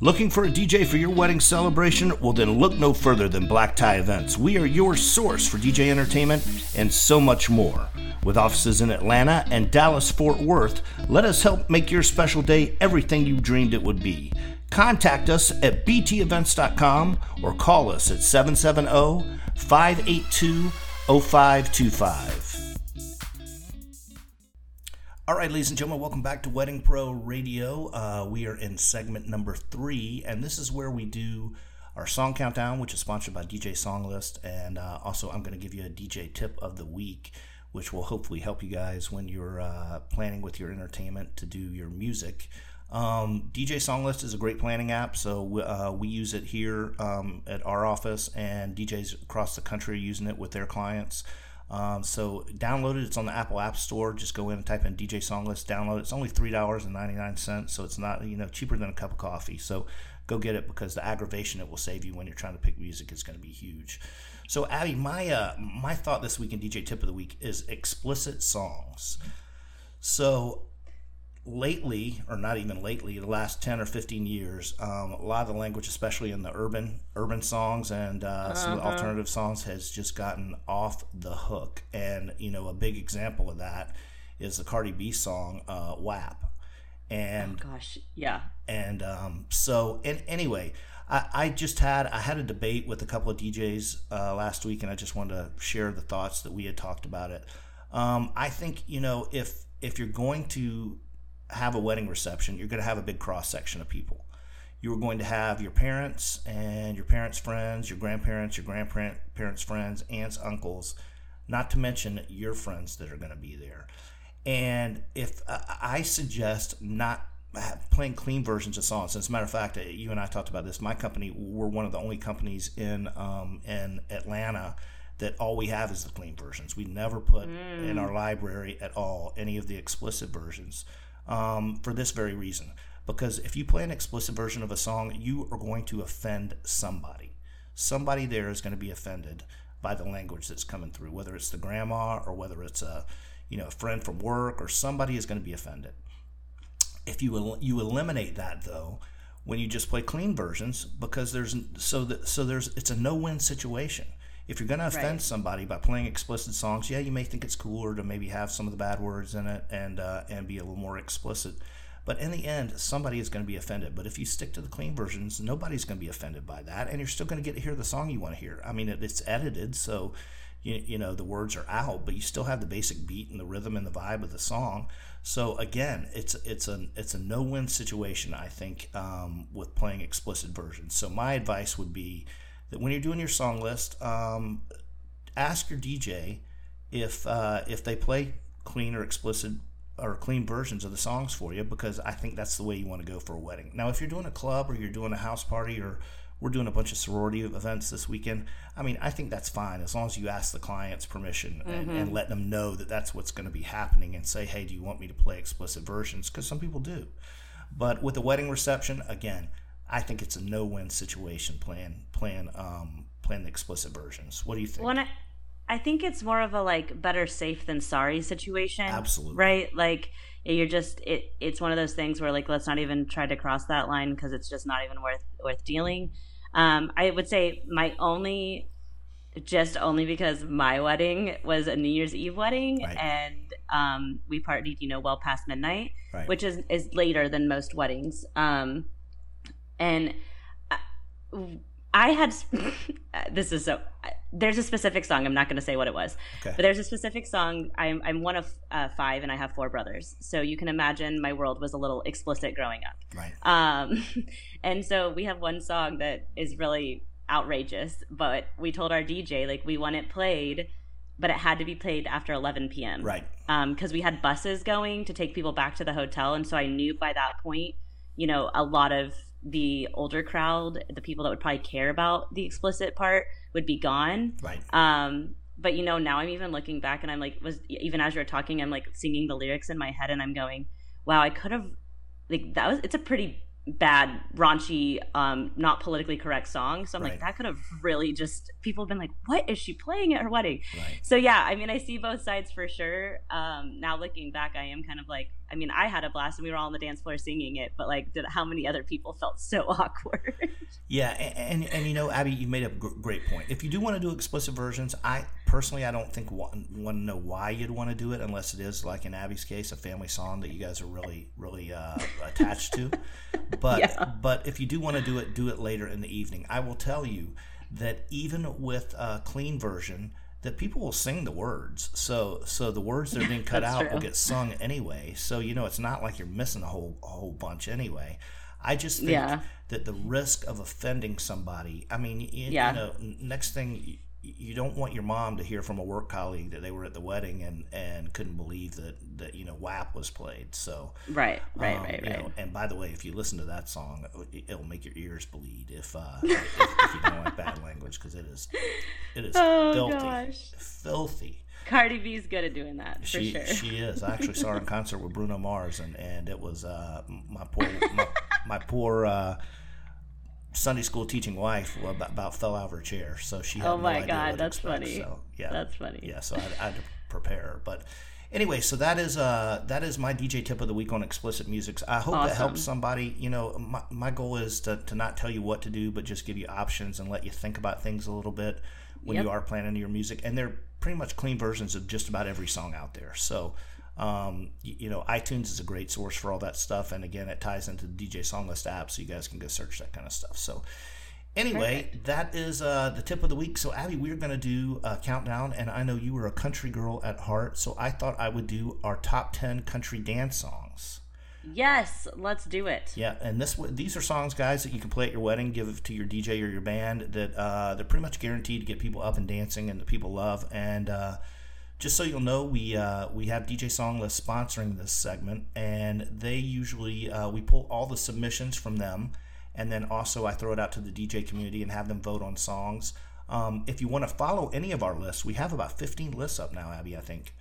Looking for a DJ for your wedding celebration? Well, then look no further than Black Tie Events. We are your source for DJ entertainment and so much more. With offices in Atlanta and Dallas-Fort Worth, let us help make your special day everything you dreamed it would be. Contact us at btevents.com or call us at 770-582-0525. All right, ladies and gentlemen, welcome back to Wedding Pro Radio. We are in segment number 3, and this is where we do our song countdown, which is sponsored by DJ Songlist, and also I'm going to give you a DJ tip of the week, which will hopefully help you guys when you're planning with your entertainment to do your music. DJ Songlist is a great planning app, so we use it here at our office, and DJs across the country are using it with their clients. So download it. It's on the Apple App Store. Just go in and type in DJ Songlist, download it. It's only $3.99, so it's not cheaper than a cup of coffee. So go get it, because the aggravation it will save you when you're trying to pick music is going to be huge. So, Abby, my thought this week in DJ Tip of the Week is explicit songs. So, lately, or not even lately, the last 10 or 15 years, a lot of the language, especially in the urban songs and some of the alternative songs, has just gotten off the hook. And, a big example of that is the Cardi B song, WAP. And, oh, gosh, yeah. And anyway... I had a debate with a couple of DJs last week, and I just wanted to share the thoughts that we had talked about it. I think, if you're going to have a wedding reception, you're going to have a big cross-section of people. You're going to have your parents and your parents' friends, your grandparents' friends, aunts, uncles, not to mention your friends that are going to be there. And if I suggest not playing clean versions of songs. As a matter of fact, you and I talked about this. My company, we're one of the only companies in Atlanta that all we have is the clean versions. We never put in our library at all any of the explicit versions for this very reason. Because if you play an explicit version of a song, you are going to offend somebody. Somebody there is going to be offended by the language that's coming through, whether it's the grandma or whether it's a friend from work, or somebody is going to be offended. If you eliminate that, though, when you just play clean versions, because it's a no-win situation. If you're going to offend somebody by playing explicit songs, you may think it's cooler to maybe have some of the bad words in it and be a little more explicit. But in the end, somebody is going to be offended. But if you stick to the clean versions, nobody's going to be offended by that, and you're still going to get to hear the song you want to hear. I mean, it's edited, so the words are out, but you still have the basic beat and the rhythm and the vibe of the song. So again, it's a no-win situation, I think, with playing explicit versions. So my advice would be that when you're doing your song list, ask your DJ if they play clean or explicit or clean versions of the songs for you, because I think that's the way you want to go for a wedding. Now, if you're doing a club or you're doing a house party, or we're doing a bunch of sorority events this weekend, I mean, I think that's fine, as long as you ask the client's permission and let them know that that's what's going to be happening, and say, hey, do you want me to play explicit versions? Because some people do. But with a wedding reception, again, I think it's a no-win situation playing the explicit versions. What do you think? Well, I think it's more of a better safe than sorry situation. Absolutely. Right? You're just it's one of those things where let's not even try to cross that line, because it's just not even worth dealing. I would say my only because my wedding was a New Year's Eve wedding, and we partied, well past midnight, which is later than most weddings. And I had this is so. There's a specific song. I'm not going to say what it was, okay. But there's a specific song. I'm one of five, and I have four brothers. So you can imagine my world was a little explicit growing up. Right. And so we have one song that is really outrageous, but we told our DJ like we want it played, but it had to be played after 11 p.m. Right. Because we had buses going to take people back to the hotel, and so I knew by that point, you know, a lot of the older crowd, the people that would probably care about the explicit part, would be gone. Right. But you know, now I'm even looking back and I'm like, even as you're talking, I'm like singing the lyrics in my head and I'm going, wow, I could have, like, that was, it's a pretty bad, raunchy, not politically correct song. So I'm right. like, that could have really just, people have been like, what is she playing at her wedding? Right. So yeah, I mean, I see both sides for sure. Now looking back, I am kind of like, I mean, I had a blast and we were all on the dance floor singing it, but like, how many other people felt so awkward? Yeah. And you know, Abby, you made a great point. If you do want to do explicit versions, I don't think want to know why you'd want to do it unless it is, like in Abby's case, a family song that you guys are really, really attached to. But yeah. But if you do want to do it later in the evening. I will tell you that even with a clean version, that people will sing the words. So the words that are being cut out true. Will get sung anyway. So, you know, it's not like you're missing a whole bunch anyway. I just think yeah. that the risk of offending somebody, I mean, you know, next thing, you don't want your mom to hear from a work colleague that they were at the wedding and couldn't believe that you know, WAP was played. So right. You know, and by the way, if you listen to that song, it'll make your ears bleed if you don't like bad language, because it is filthy. Cardi B's good at doing that. For sure. She is. I actually saw her in concert with Bruno Mars, and it was my poor Sunday school teaching wife about fell out of her chair, so she had no idea what to expect. Funny. So, yeah, that's funny. Yeah, so I had to prepare her. But anyway, so that is my DJ tip of the week on explicit music. I hope that helps somebody. You know, my goal is to not tell you what to do, but just give you options and let you think about things a little bit when you are planning your music. And they're pretty much clean versions of just about every song out there. So, you know, iTunes is a great source for all that stuff. And again, it ties into the DJ Songlist app, so you guys can go search that kind of stuff. So anyway, perfect. That is the tip of the week. So Abby, we're going to do a countdown, and I know you were a country girl at heart, so I thought I would do our top 10 country dance songs. Yes, let's do it. Yeah, and these are songs, guys, that you can play at your wedding, give to your DJ or your band, that they're pretty much guaranteed to get people up and dancing and that people love. And just so you'll know, we have DJ Songlist sponsoring this segment, and they usually we pull all the submissions from them, and then also I throw it out to the DJ community and have them vote on songs. If you want to follow any of our lists, we have about 15 lists up now, Abby, I think.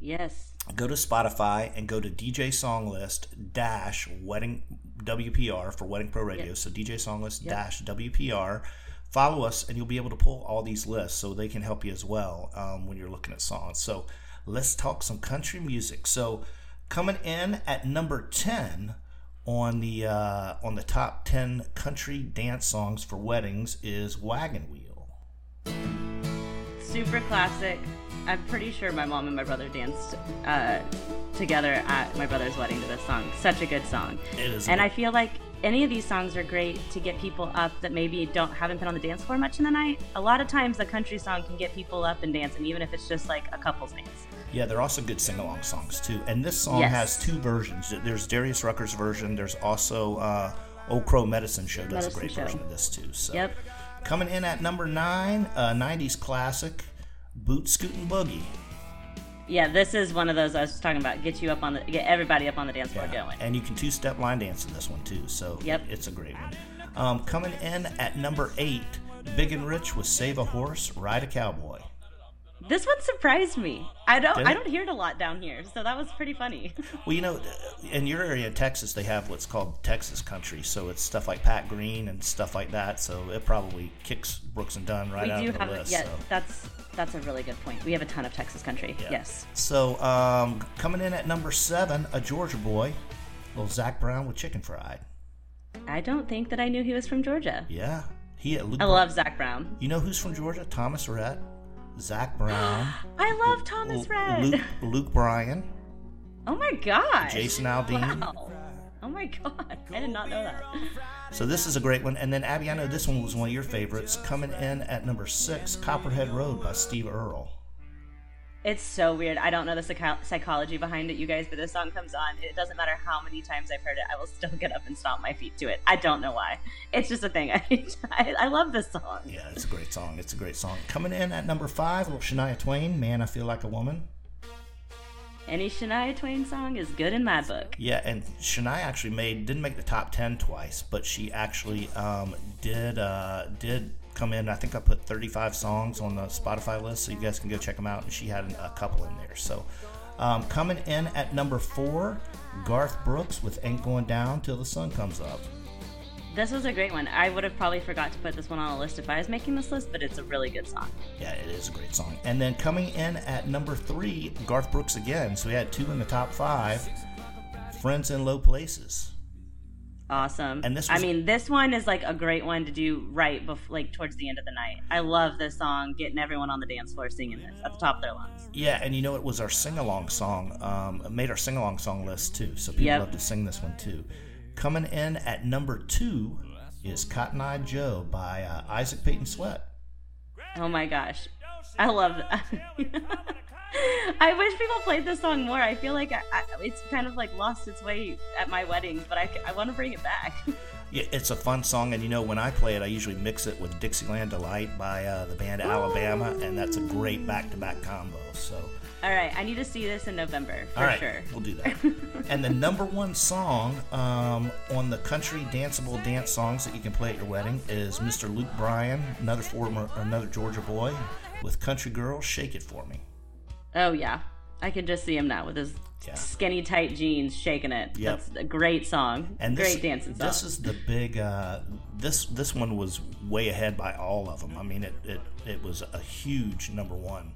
Yes. Go to Spotify and go to DJ Songlist -wedding WPR for Wedding Pro Radio. Yep. So DJ Songlist -WPR. Follow us, and you'll be able to pull all these lists, so they can help you as well when you're looking at songs. So let's talk some country music. So coming in at number 10 on the top 10 country dance songs for weddings is Wagon Wheel. Super classic. I'm pretty sure my mom and my brother danced together at my brother's wedding to this song. Such a good song. It is. And I feel like any of these songs are great to get people up that maybe haven't been on the dance floor much in the night. A lot of times a country song can get people up and dancing, even if it's just like a couple's dance. Yeah, they're also good sing-along songs too. And this song has two versions. There's Darius Rucker's version. There's also Old Crow Medicine Show does a great version of this too. So coming in at number 9, 90s classic, Boot Scootin' Boogie. Yeah, this is one of those I was just talking about. Get you up on get everybody up on the dance floor going. And you can two-step line dance in this one too, so it's a great one. Coming in at number 8, Big and Rich with "Save a Horse, Ride a Cowboy." This one surprised me. I don't hear it a lot down here, so that was pretty funny. Well, you know, in your area of Texas, they have what's called Texas country, so it's stuff like Pat Green and stuff like that. So it probably kicks Brooks and Dunn out of the list. Yeah, so. That's a really good point. We have a ton of Texas country. Yeah. Yes. So coming in at number 7, a Georgia boy, little Zach Brown with "Chicken Fried." I don't think that I knew he was from Georgia. Yeah, I love Zach Brown. You know who's from Georgia? Thomas Rhett, Zach Brown. I love Thomas Rhett. Luke Bryan. Oh my gosh. Jason Aldean. Wow. Oh my God. I did not know that. So this is a great one. And then, Abby, I know this one was one of your favorites. Coming in at number 6, Copperhead Road by Steve Earle. It's so weird. I don't know the psychology behind it, you guys, but this song comes on. It doesn't matter how many times I've heard it. I will still get up and stomp my feet to it. I don't know why. It's just a thing. I love this song. Yeah, it's a great song. It's a great song. Coming in at number 5, little Shania Twain, Man, I Feel Like a Woman. Any Shania Twain song is good in my book. Yeah, and Shania actually didn't make the top 10 twice, but she actually did come in. I think I put 35 songs on the Spotify list, so you guys can go check them out, and she had a couple in there. So coming in at number 4, Garth Brooks with Ain't Going Down Till the Sun Comes Up. This was a great one. I would have probably forgot to put this one on a list if I was making this list, but it's a really good song. Yeah, it is a great song. And then coming in at number 3, Garth Brooks again. So we had 2 in the top 5, Friends in Low Places. Awesome. And this one is like a great one to do right before, like towards the end of the night. I love this song, getting everyone on the dance floor singing this at the top of their lungs. Yeah, and you know, it was our sing-along song. It made our sing-along song list too, so people love to sing this one too. Coming in at number 2 is Cotton Eye Joe by Isaac Peyton Sweat. Oh my gosh, I love that. I wish people played this song more. I feel like it's kind of like lost its way at my weddings, but I want to bring it back. Yeah, it's a fun song, and you know, when I play it, I usually mix it with Dixieland Delight by the band Alabama, and that's a great back-to-back combo. So, all right, I need to see this in November for sure. We'll do that. And the number 1 song on the country danceable dance songs that you can play at your wedding is Mr. Luke Bryan, another Georgia boy, with Country Girl, Shake It For Me. Oh, yeah. I can just see him now with his skinny, tight jeans shaking it. Yep. That's a great song. And great dancing song. This is the big... this one was way ahead by all of them. I mean, it was a huge number 1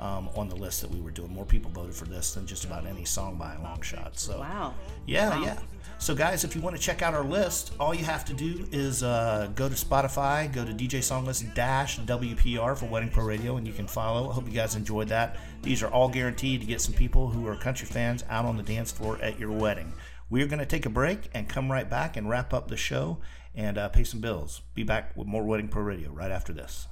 on the list that we were doing. More people voted for this than just about any song by a long shot. So, wow. Yeah. So, guys, if you want to check out our list, all you have to do is go to Spotify, go to DJ Songlist-WPR for Wedding Pro Radio, and you can follow. I hope you guys enjoyed that. These are all guaranteed to get some people who are country fans out on the dance floor at your wedding. We're going to take a break and come right back and wrap up the show and pay some bills. Be back with more Wedding Pro Radio right after this.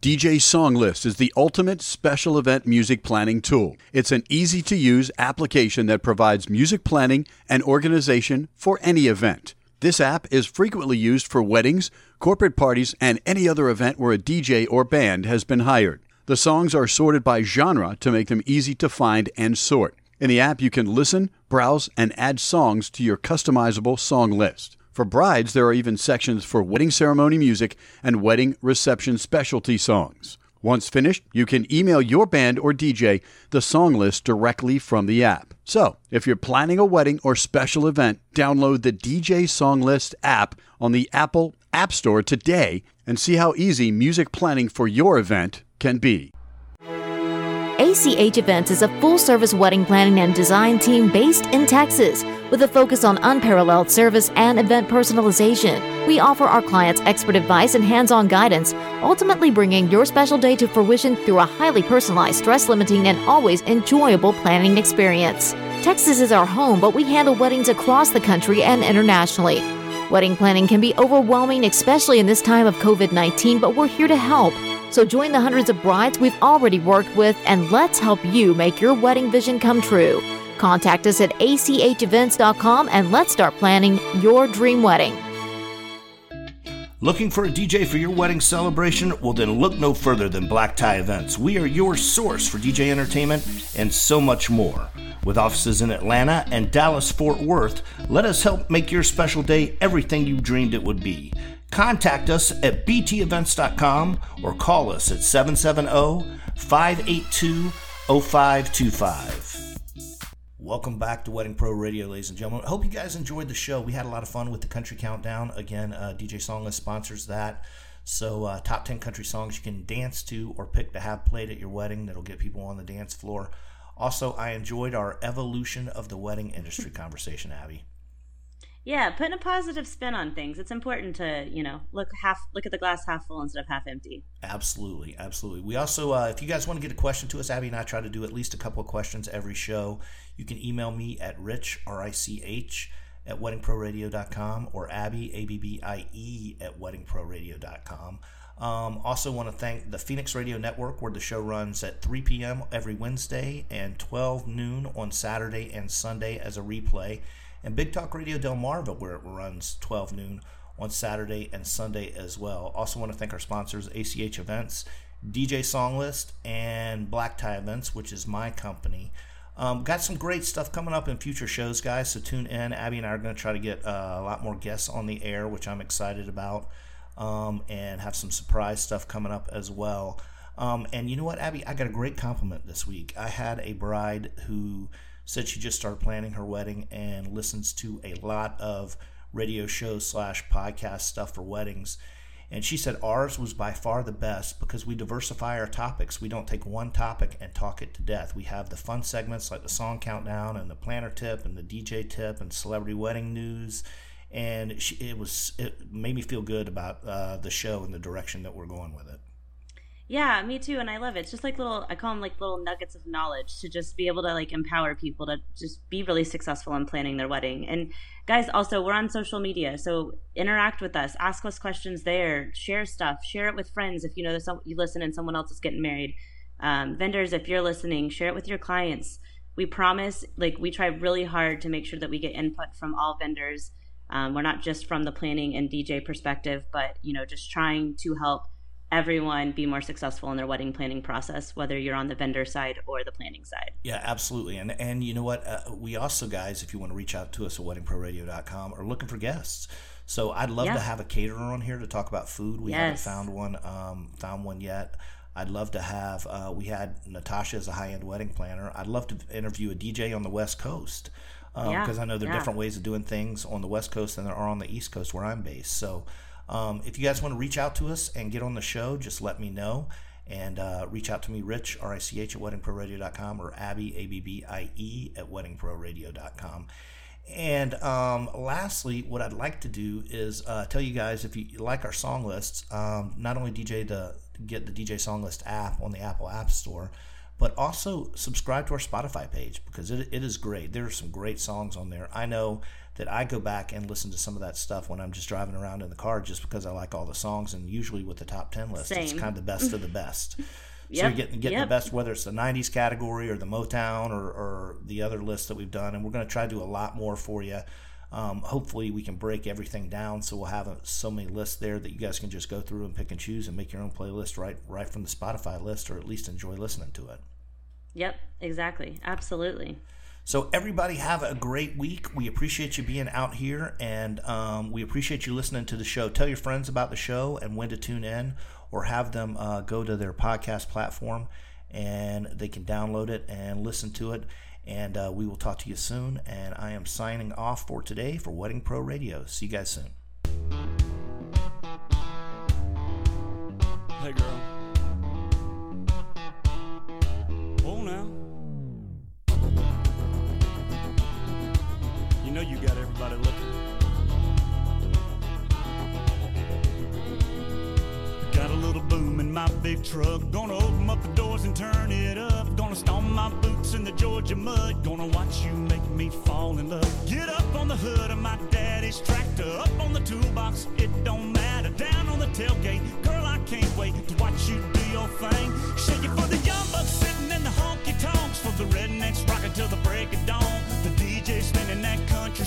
DJ Songlist is the ultimate special event music planning tool. It's an easy-to-use application that provides music planning and organization for any event. This app is frequently used for weddings, corporate parties, and any other event where a DJ or band has been hired. The songs are sorted by genre to make them easy to find and sort. In the app, you can listen, browse, and add songs to your customizable song list. For brides, there are even sections for wedding ceremony music and wedding reception specialty songs. Once finished, you can email your band or DJ the song list directly from the app. So, if you're planning a wedding or special event, download the DJ Songlist app on the Apple App Store today and see how easy music planning for your event can be. ACH Events is a full-service wedding planning and design team based in Texas with a focus on unparalleled service and event personalization. We offer our clients expert advice and hands-on guidance, ultimately bringing your special day to fruition through a highly personalized, stress-limiting, and always enjoyable planning experience. Texas is our home, but we handle weddings across the country and internationally. Wedding planning can be overwhelming, especially in this time of COVID-19, but we're here to help. So join the hundreds of brides we've already worked with, and let's help you make your wedding vision come true. Contact us at achevents.com and let's start planning your dream wedding. Looking for a DJ for your wedding celebration? Well, then look no further than Black Tie Events. We are your source for DJ entertainment and so much more. With offices in Atlanta and Dallas-Fort Worth, let us help make your special day everything you dreamed it would be. Contact us at btevents.com or call us at 770-582-0525. Welcome back to Wedding Pro Radio, ladies and gentlemen. I hope you guys enjoyed the show. We had a lot of fun with the Country Countdown. Again, DJ Songlist sponsors that. So top 10 country songs you can dance to or pick to have played at your wedding that'll get people on the dance floor. Also, I enjoyed our evolution of the wedding industry conversation, Abby. Yeah, putting a positive spin on things. It's important to, you know, look at the glass half full instead of half empty. Absolutely, absolutely. We also, if you guys want to get a question to us, Abby and I try to do at least a couple of questions every show. You can email me at rich, R-I-C-H, at weddingproradio.com or Abby, A-B-B-I-E, at weddingproradio.com. Also want to thank the Phoenix Radio Network, where the show runs at 3 p.m. every Wednesday and 12 noon on Saturday and Sunday as a replay, and Big Talk Radio Del Marva, where it runs 12 noon on Saturday and Sunday as well. Also want to thank our sponsors, ACH Events, DJ Songlist, and Black Tie Events, which is my company. Got some great stuff coming up in future shows, guys, so tune in. Abby and I are going to try to get a lot more guests on the air, which I'm excited about. And have some surprise stuff coming up as well. And you know what, Abby? I got a great compliment this week. I had a bride who said she just started planning her wedding and listens to a lot of radio shows / podcast stuff for weddings. And she said ours was by far the best because we diversify our topics. We don't take one topic and talk it to death. We have the fun segments like the song countdown and the planner tip and the DJ tip and celebrity wedding news. And it made me feel good about the show and the direction that we're going with it. Yeah, me too, and I love it. It's just like I call them like little nuggets of knowledge to just be able to like empower people to just be really successful in planning their wedding. And guys, also, we're on social media, so interact with us. Ask us questions there. Share stuff. Share it with friends if you know you listen and someone else is getting married. Vendors, if you're listening, share it with your clients. We promise, like we try really hard to make sure that we get input from all vendors. We're not just from the planning and DJ perspective, but, you know, just trying to help everyone be more successful in their wedding planning process, whether you're on the vendor side or the planning side. Yeah, absolutely. And you know what? We also, guys, if you want to reach out to us at weddingproradio.com, are looking for guests. So I'd love to have a caterer on here to talk about food. We haven't found one yet. I'd love to have, we had Natasha as a high-end wedding planner. I'd love to interview a DJ on the West Coast. Because I know there are different ways of doing things on the West Coast than there are on the East Coast where I'm based. So if you guys want to reach out to us and get on the show, just let me know. And reach out to me, Rich, R-I-C-H, at weddingproradio.com or Abby, A-B-B-I-E, at weddingproradio.com. And lastly, what I'd like to do is tell you guys, if you like our song lists, not only get the DJ Songlist app on the Apple App Store, but also subscribe to our Spotify page because it is great. There are some great songs on there. I know that I go back and listen to some of that stuff when I'm just driving around in the car just because I like all the songs, and usually with the top 10 list, it's kind of the best of the best. So you're getting the best, whether it's the 90s category or the Motown or the other lists that we've done, and we're going to try to do a lot more for you. Hopefully we can break everything down, so we'll have so many lists there that you guys can just go through and pick and choose and make your own playlist right from the Spotify list, or at least enjoy listening to it. Yep, exactly. Absolutely. So everybody have a great week. We appreciate you being out here, and we appreciate you listening to the show. Tell your friends about the show and when to tune in, or have them go to their podcast platform and they can download it and listen to it. And we will talk to you soon. And I am signing off for today for Wedding Pro Radio. See you guys soon. Hey, girl. Oh, now. You know you got everybody looking. Got a little boom in my big truck. Gonna open up the doors and turn it up. Gonna stomp my boots in the Georgia mud, gonna watch you make me fall in love. Get up on the hood of my daddy's tractor, up on the toolbox, it don't matter. Down on the tailgate, girl, I can't wait to watch you do your thing. Shake it for the young bucks sitting in the honky-tonks, for the rednecks rocking till the break of dawn. The DJ spinning that country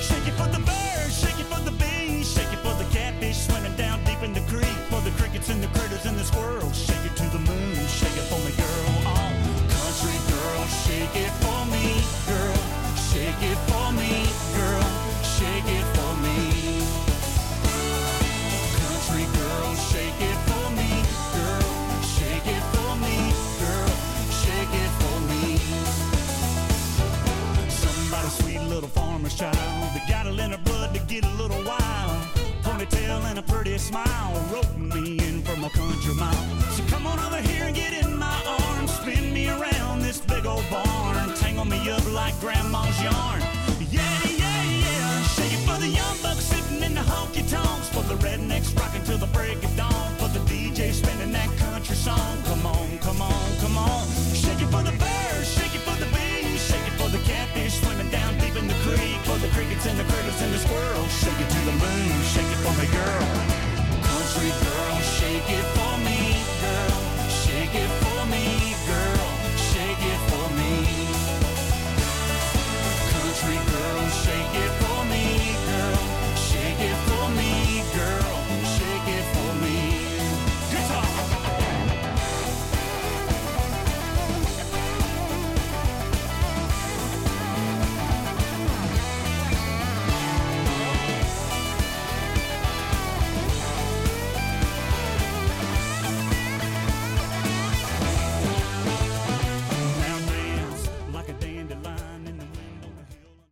Shake it for the birds, shake it for the bees, shake it for the catfish swimming down deep in the creek, for the crickets and the critters and the squirrels. Shake it to the moon, shake it for me, girl. Oh, country girl, shake it for me, girl. Shake it for me, girl. Shake it for me. Country girl, shake it for me, girl. Shake it for me, girl. Shake it for me. Somebody's sweet little farmer's child, they got it in her blood to get a little wild. Ponytail and a pretty smile, rope me in from a country mile. So come on over here and get in my arms, spin me around this big old barn, tangle me up like grandma's yarn. Yeah, yeah, yeah. Shake it for the young bucks sitting in the honky tonks, for the rednecks rocking till the break of dawn, for the DJ spinning that country song. Come on, come on, come on. Shake it for the birds, shake it for the bees, shake it for the catfish swimming down. Every girl shake it.